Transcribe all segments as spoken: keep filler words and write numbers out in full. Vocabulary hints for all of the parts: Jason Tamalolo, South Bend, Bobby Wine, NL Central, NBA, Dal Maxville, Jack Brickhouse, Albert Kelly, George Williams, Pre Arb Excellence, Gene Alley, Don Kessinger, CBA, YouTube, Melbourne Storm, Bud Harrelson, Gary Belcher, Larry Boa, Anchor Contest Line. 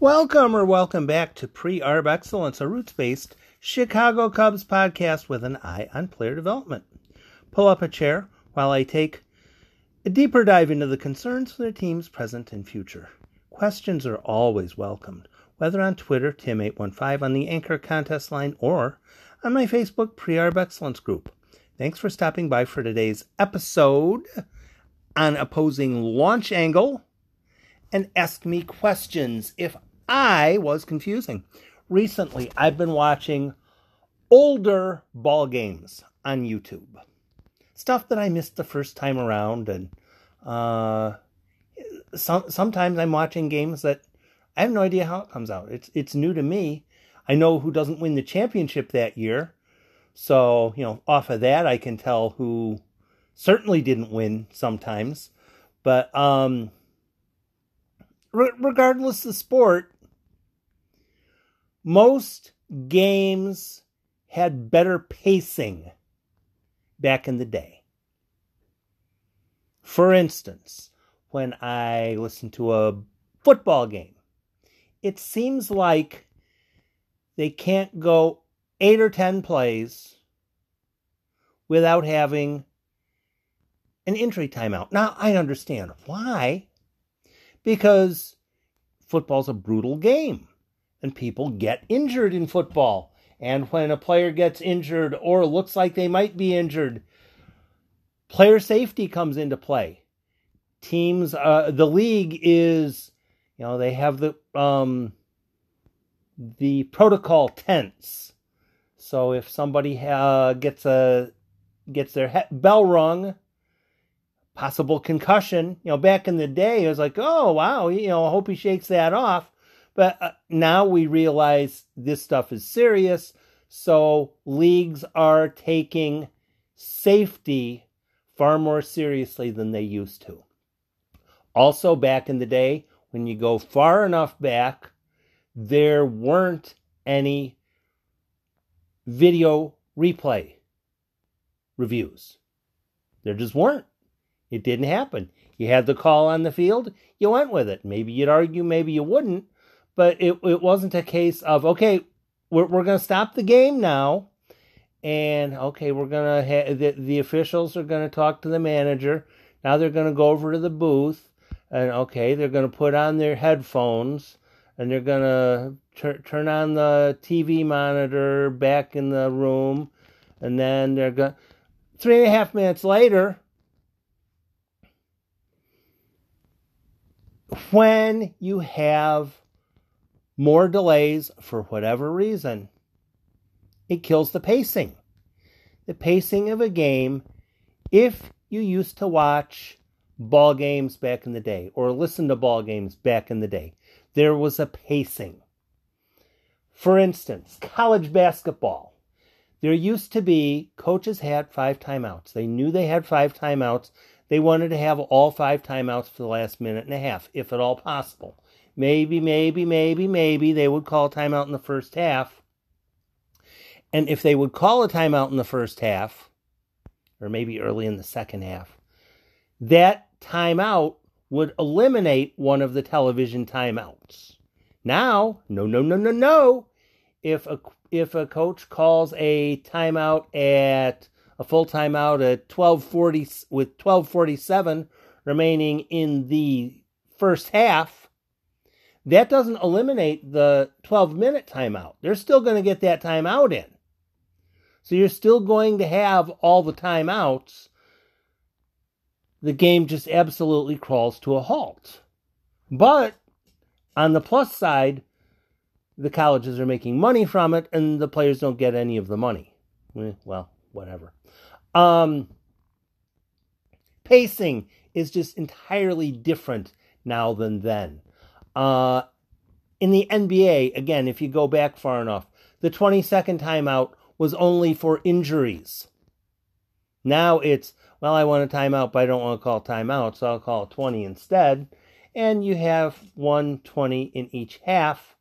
Welcome or welcome back to Pre Arb Excellence, a roots-based Chicago Cubs podcast with an eye on player development. Pull up a chair while I take a deeper dive into the concerns for their team's present and future. Questions are always welcomed, whether on Twitter, Tim eight one five, on the Anchor Contest Line, or on my Facebook Pre Arb Excellence group. Thanks for stopping by for today's episode on opposing launch angle and ask me questions if I was confusing. Recently, I've been watching older ball games on YouTube. Stuff that I missed the first time around. And uh, some, sometimes I'm watching games that I have no idea how it comes out. It's it's new to me. I know who doesn't win the championship that year. So, you know, off of that, I can tell who certainly didn't win sometimes. But um, re- regardless of the sport, most games had better pacing back in the day. For instance, when I listen to a football game, it seems like they can't go eight or ten plays without having an injury timeout. Now, I understand why. Because football's a brutal game, and people get injured in football. And when a player gets injured or looks like they might be injured, player safety comes into play. Teams, uh, the league is, you know, they have the um, the protocol tents. So if somebody uh, gets a gets their he- bell rung, possible concussion. You know, back in the day, it was like, oh wow, you know, I hope he shakes that off. But uh, now we realize this stuff is serious, so leagues are taking safety far more seriously than they used to. Also, back in the day, when you go far enough back, there weren't any video replay reviews. There just weren't. It didn't happen. You had the call on the field, you went with it. Maybe you'd argue, maybe you wouldn't. But it, it wasn't a case of, okay, we're, we're going to stop the game now. And, okay, we're going to ha- the, the officials are going to talk to the manager. Now they're going to go over to the booth. And, okay, they're going to put on their headphones. And they're going to tur- turn on the T V monitor back in the room. And then they're going to... Three and a half minutes later, when you have more delays for whatever reason, it kills the pacing. The pacing of a game, if you used to watch ball games back in the day or listen to ball games back in the day, there was a pacing. For instance, college basketball. There used to be, coaches had five timeouts. They knew they had five timeouts. They wanted to have all five timeouts for the last minute and a half, if at all possible. Maybe, maybe, maybe, maybe they would call a timeout in the first half. And if they would call a timeout in the first half, or maybe early in the second half, that timeout would eliminate one of the television timeouts. Now, no, no, no, no, no. If a, if a coach calls a timeout at, a full timeout at twelve forty, with twelve forty-seven remaining in the first half, that doesn't eliminate the twelve-minute timeout. They're still going to get that timeout in. So you're still going to have all the timeouts. The game just absolutely crawls to a halt. But on the plus side, the colleges are making money from it, and the players don't get any of the money. Well, whatever. Um, pacing is just entirely different now than then. Uh, in the N B A, again, if you go back far enough, the twenty-second timeout was only for injuries. Now it's, well, I want a timeout, but I don't want to call timeout, so I'll call twenty instead. And you have one twenty in each half.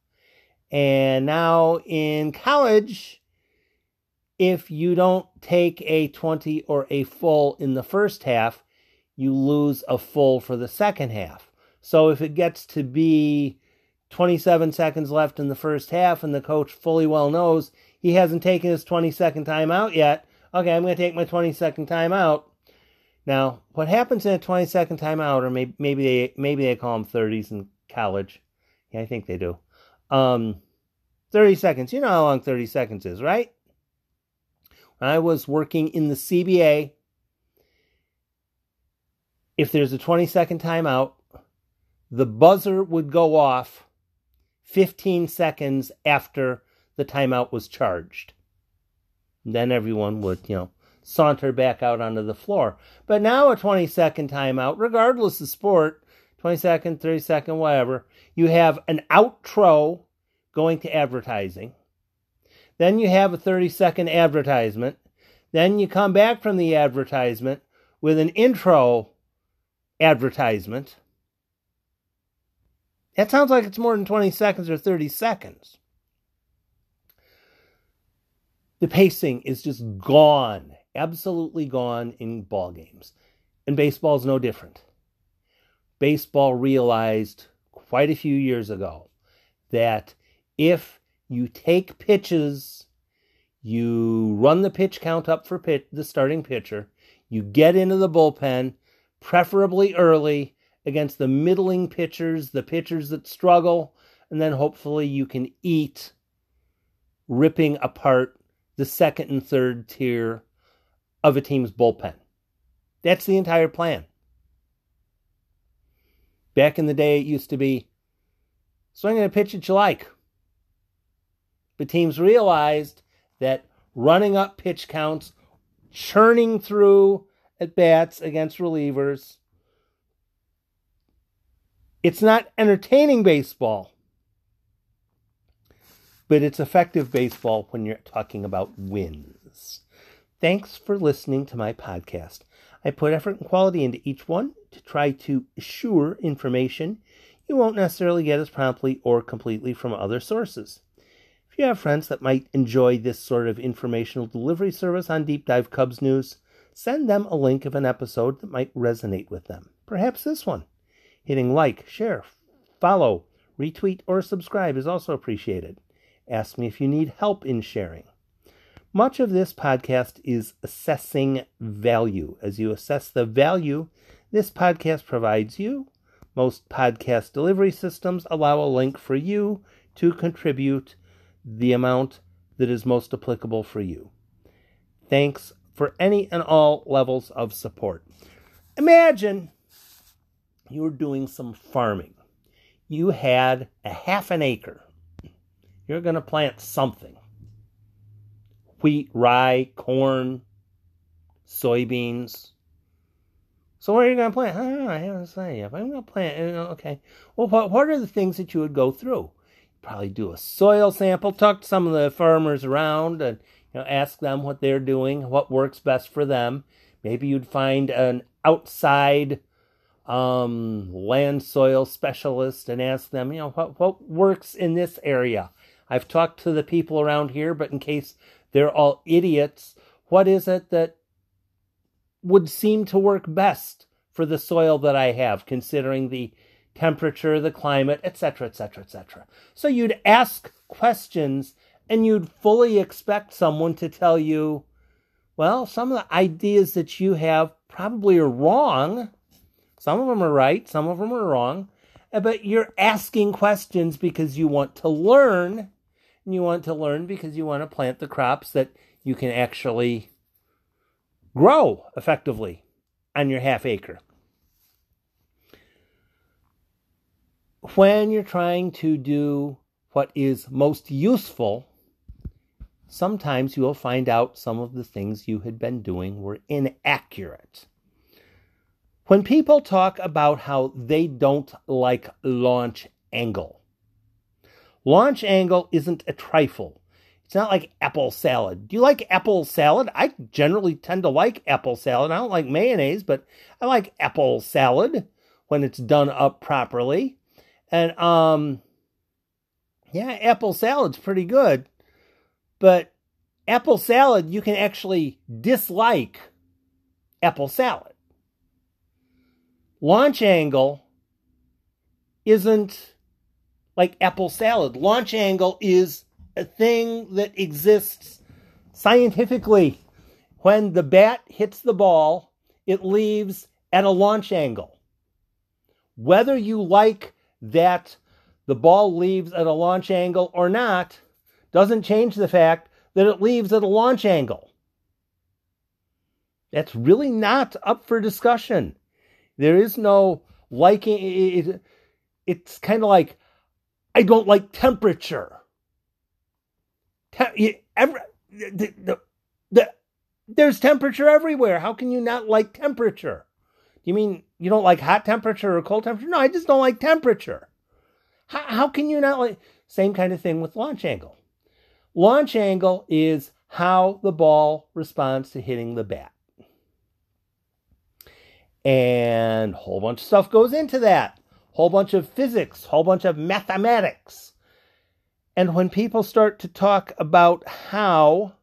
And now in college, if you don't take a twenty or a full in the first half, you lose a full for the second half. So if it gets to be twenty-seven seconds left in the first half, and the coach fully well knows he hasn't taken his twenty-second timeout yet. Okay, I'm going to take my twenty-second timeout. Now, what happens in a twenty-second timeout, or maybe maybe they maybe they call them thirties in college. Yeah, I think they do. Um, thirty seconds. You know how long thirty seconds is, right? When I was working in the C B A, if there's a twenty-second timeout, the buzzer would go off fifteen seconds after the timeout was charged. Then everyone would, you know, saunter back out onto the floor. But now a twenty-second timeout, regardless of the sport, twenty-second, thirty-second, whatever, you have an outro going to advertising. Then you have a thirty-second advertisement. Then you come back from the advertisement with an intro advertisement. That sounds like it's more than twenty seconds or thirty seconds. The pacing is just gone, absolutely gone in ball games. And baseball's no different. Baseball realized quite a few years ago that if you take pitches, you run the pitch count up for pit, the starting pitcher, you get into the bullpen, preferably early, against the middling pitchers, the pitchers that struggle, and then hopefully you can eat ripping apart the second and third tier of a team's bullpen. That's the entire plan. Back in the day, it used to be, so I'm going to pitch at you like. But teams realized that running up pitch counts, churning through at bats against relievers, it's not entertaining baseball. But it's effective baseball when you're talking about wins. Thanks for listening to my podcast. I put effort and quality into each one to try to assure information you won't necessarily get as promptly or completely from other sources. If you have friends that might enjoy this sort of informational delivery service on Deep Dive Cubs News, send them a link of an episode that might resonate with them. Perhaps this one. Hitting like, share, follow, retweet, or subscribe is also appreciated. Ask me if you need help in sharing. Much of this podcast is assessing value. As you assess the value this podcast provides you, most podcast delivery systems allow a link for you to contribute the amount that is most applicable for you. Thanks for any and all levels of support. Imagine you're doing some farming. You had a half an acre. You're going to plant something. Wheat, rye, corn, soybeans. So what are you going to plant? I don't know. I haven't decided yet. I'm going to plant. Okay. Well, what, what are the things that you would go through? Probably do a soil sample. Talk to some of the farmers around and, you know, ask them what they're doing, what works best for them. Maybe you'd find an outside um, land soil specialist and ask them, you know, what, what works in this area? I've talked to the people around here, but in case they're all idiots, what is it that would seem to work best for the soil that I have, considering the temperature, the climate, et cetera, et cetera, et cetera? So you'd ask questions, and you'd fully expect someone to tell you, well, some of the ideas that you have probably are wrong. Some of them are right, some of them are wrong. But you're asking questions because you want to learn. And you want to learn because you want to plant the crops that you can actually grow effectively on your half acre. When you're trying to do what is most useful, sometimes you will find out some of the things you had been doing were inaccurate. When people talk about how they don't like launch angle, launch angle isn't a trifle. It's not like apple salad. Do you like apple salad? I generally tend to like apple salad. I don't like mayonnaise, but I like apple salad when it's done up properly. And, um, yeah, apple salad's pretty good. But apple salad, you can actually dislike apple salad. Launch angle isn't like apple salad. Launch angle is a thing that exists scientifically. When the bat hits the ball, it leaves at a launch angle. Whether you like that the ball leaves at a launch angle or not doesn't change the fact that it leaves at a launch angle. That's really not up for discussion. There is no liking. It, it's kind of like, I don't like temperature. Te- every, the, the, the, there's temperature everywhere. How can you not like temperature? You mean you don't like hot temperature or cold temperature? No, I just don't like temperature. How, how can you not like? Same kind of thing with launch angle. Launch angle is how the ball responds to hitting the bat. And a whole bunch of stuff goes into that. Whole bunch of physics, whole bunch of mathematics. And when people start to talk about how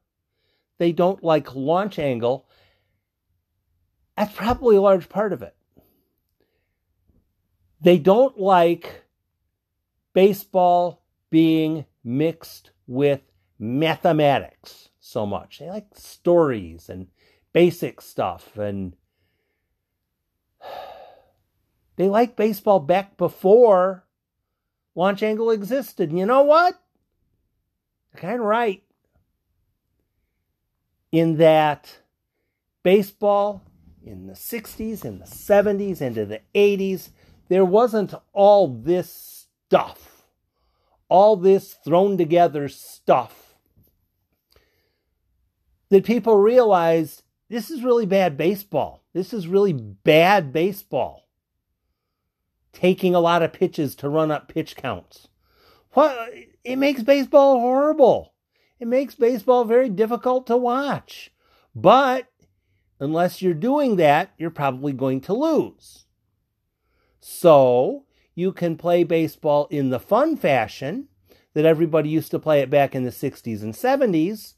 they don't like launch angle, that's probably a large part of it. They don't like baseball being mixed with mathematics so much. They like stories and basic stuff, and they liked baseball back before launch angle existed. And you know what? They're kind of right. In that baseball in the sixties, in the seventies, into the eighties, there wasn't all this stuff. All this thrown together stuff that people realized, this is really bad baseball. This is really bad baseball. Taking a lot of pitches to run up pitch counts. What? It makes baseball horrible. It makes baseball very difficult to watch. But unless you're doing that, you're probably going to lose. So you can play baseball in the fun fashion that everybody used to play it back in the sixties and seventies,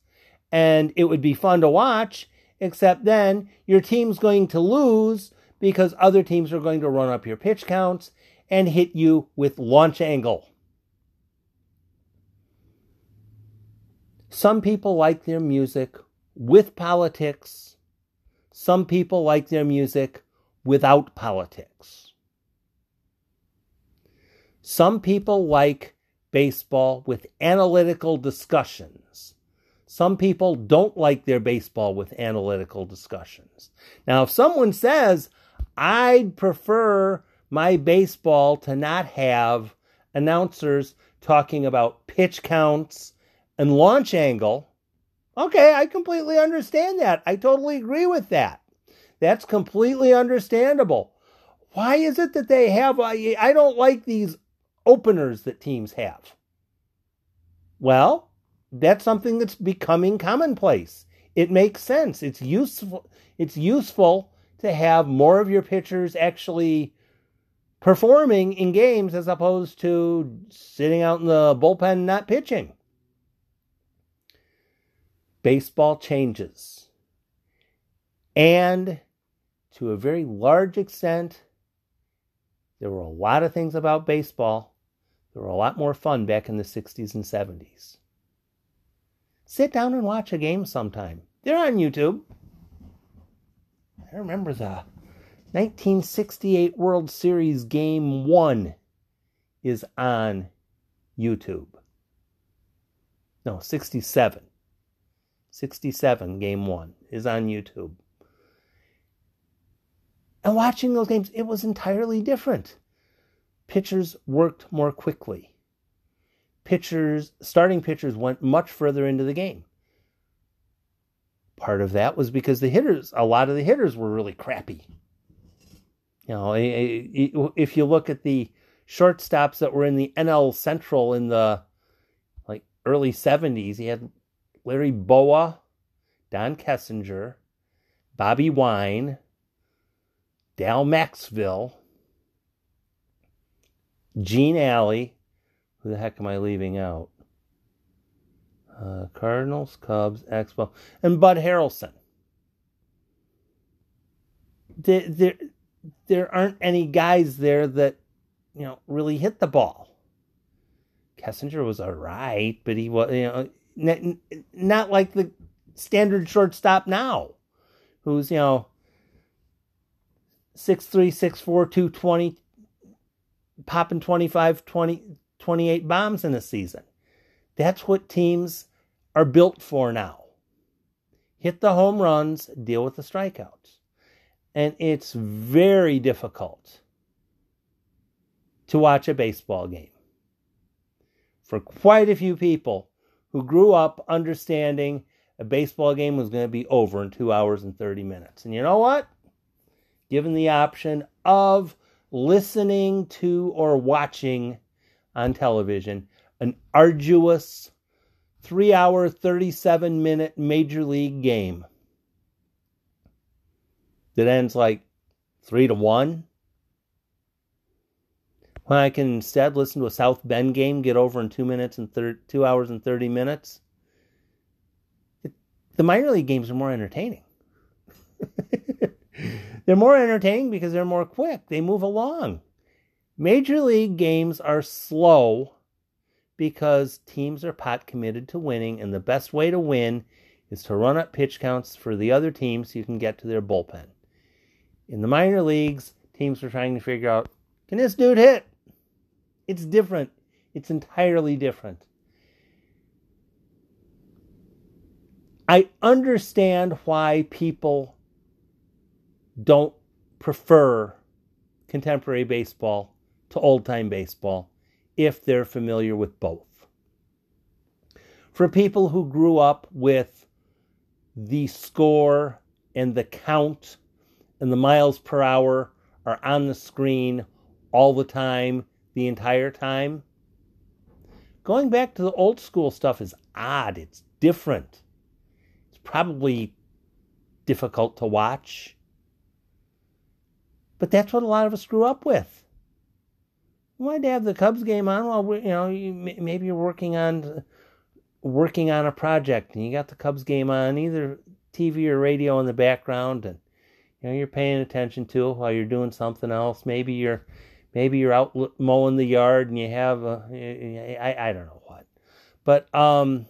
and it would be fun to watch, except then your team's going to lose because other teams are going to run up your pitch counts and hit you with launch angle. Some people like their music with politics. Some people like their music without politics. Some people like baseball with analytical discussions. Some people don't like their baseball with analytical discussions. Now, if someone says, I'd prefer my baseball to not have announcers talking about pitch counts and launch angle. Okay, I completely understand that. I totally agree with that. That's completely understandable. Why is it that they have, I don't like these openers that teams have? Well, that's something that's becoming commonplace. It makes sense. It's useful. It's useful to have more of your pitchers actually performing in games as opposed to sitting out in the bullpen not pitching. Baseball changes. And to a very large extent, there were a lot of things about baseball that were a lot more fun back in the sixties and seventies. Sit down and watch a game sometime. They're on YouTube. I remember the nineteen sixty-eight World Series Game one is on YouTube. No, sixty-seven. sixty-seven Game one is on YouTube. And watching those games, it was entirely different. Pitchers worked more quickly. Pitchers, starting pitchers went much further into the game. Part of that was because the hitters, a lot of the hitters were really crappy. You know, if you look at the shortstops that were in the N L Central in the like early seventies, you had Larry Boa, Don Kessinger, Bobby Wine, Dal Maxville, Gene Alley. Who the heck am I leaving out? Uh, Cardinals, Cubs, Expo, and Bud Harrelson. There, there, there aren't any guys there that, you know, really hit the ball. Kessinger was all right, but he was, you know, not, not like the standard shortstop now, who's, you know, six three, six four, two twenty, popping twenty-five, twenty, twenty-eight bombs in a season. That's what teams are built for now. Hit the home runs, deal with the strikeouts. And it's very difficult to watch a baseball game for quite a few people who grew up understanding a baseball game was going to be over in two hours and thirty minutes. And you know what? Given the option of listening to or watching on television an arduous three hour, thirty-seven minute major league game that ends like three to one, when I can instead listen to a South Bend game get over in two minutes and thir- two hours and thirty minutes. It, the minor league games are more entertaining. They're more entertaining because they're more quick. They move along. Major league games are slow because teams are pot committed to winning, and the best way to win is to run up pitch counts for the other team so you can get to their bullpen. In the minor leagues, teams are trying to figure out, can this dude hit? It's different. It's entirely different. I understand why people don't prefer contemporary baseball to old-time baseball if they're familiar with both. For people who grew up with the score and the count and the miles per hour are on the screen all the time, the entire time, going back to the old school stuff is odd. It's different. It's probably difficult to watch. But that's what a lot of us grew up with. You might have the Cubs game on while we're, you know, you, maybe you're working on working on a project, and you got the Cubs game on either T V or radio in the background, and you know you're paying attention to it while you're doing something else. Maybe you're maybe you're out mowing the yard, and you have a I I don't know what, but um,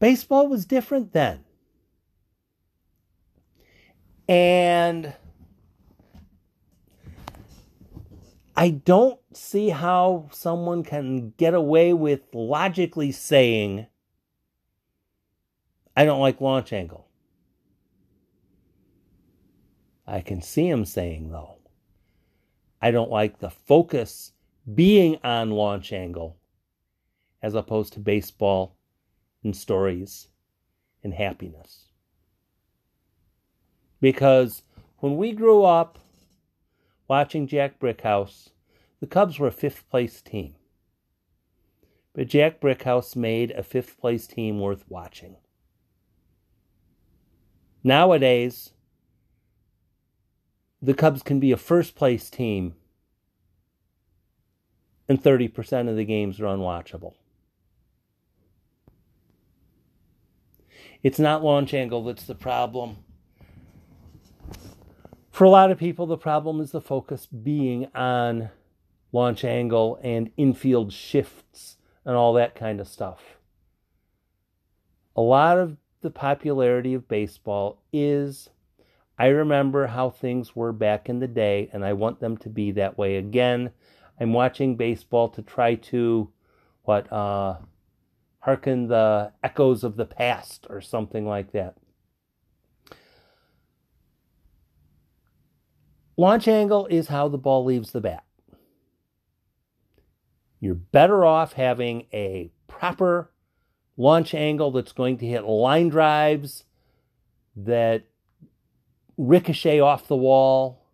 baseball was different then. And I don't see how someone can get away with logically saying, I don't like launch angle. I can see him saying, though, I don't like the focus being on launch angle as opposed to baseball and stories and happiness. Because when we grew up watching Jack Brickhouse, the Cubs were a fifth-place team. But Jack Brickhouse made a fifth-place team worth watching. Nowadays, the Cubs can be a first-place team, and thirty percent of the games are unwatchable. It's not launch angle that's the problem. For a lot of people, the problem is the focus being on launch angle and infield shifts and all that kind of stuff. A lot of the popularity of baseball is, I remember how things were back in the day, and I want them to be that way again. I'm watching baseball to try to, what, uh, hearken the echoes of the past or something like that. Launch angle is how the ball leaves the bat. You're better off having a proper launch angle that's going to hit line drives that ricochet off the wall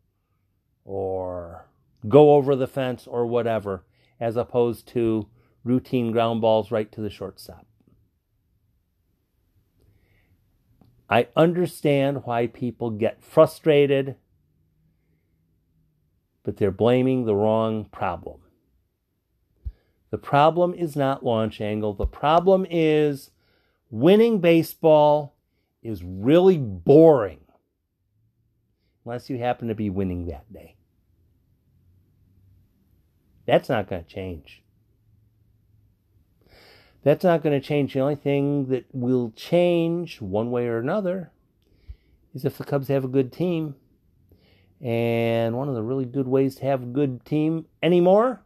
or go over the fence or whatever, as opposed to routine ground balls right to the shortstop. I understand why people get frustrated, but they're blaming the wrong problem. The problem is not launch angle. The problem is winning baseball is really boring, unless you happen to be winning that day. That's not going to change. That's not going to change. The only thing that will change one way or another is if the Cubs have a good team. And one of the really good ways to have a good team anymore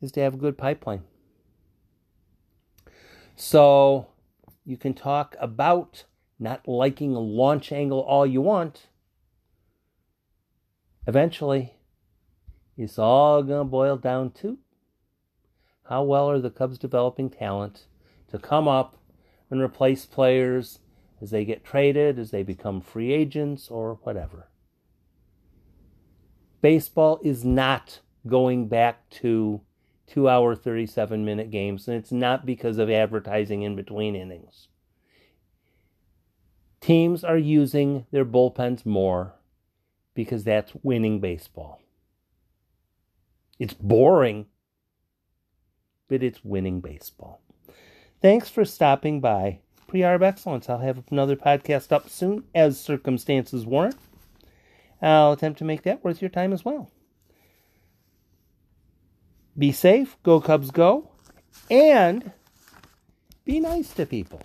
is to have a good pipeline. So you can talk about not liking a launch angle all you want. Eventually, it's all going to boil down to how well are the Cubs developing talent to come up and replace players as they get traded, as they become free agents, or whatever. Baseball is not going back to two hour, thirty-seven minute games, and it's not because of advertising in between innings. Teams are using their bullpens more because that's winning baseball. It's boring, but it's winning baseball. Thanks for stopping by. Pre Arb Excellence. I'll have another podcast up soon as circumstances warrant. I'll attempt to make that worth your time as well. Be safe. Go Cubs go. And be nice to people.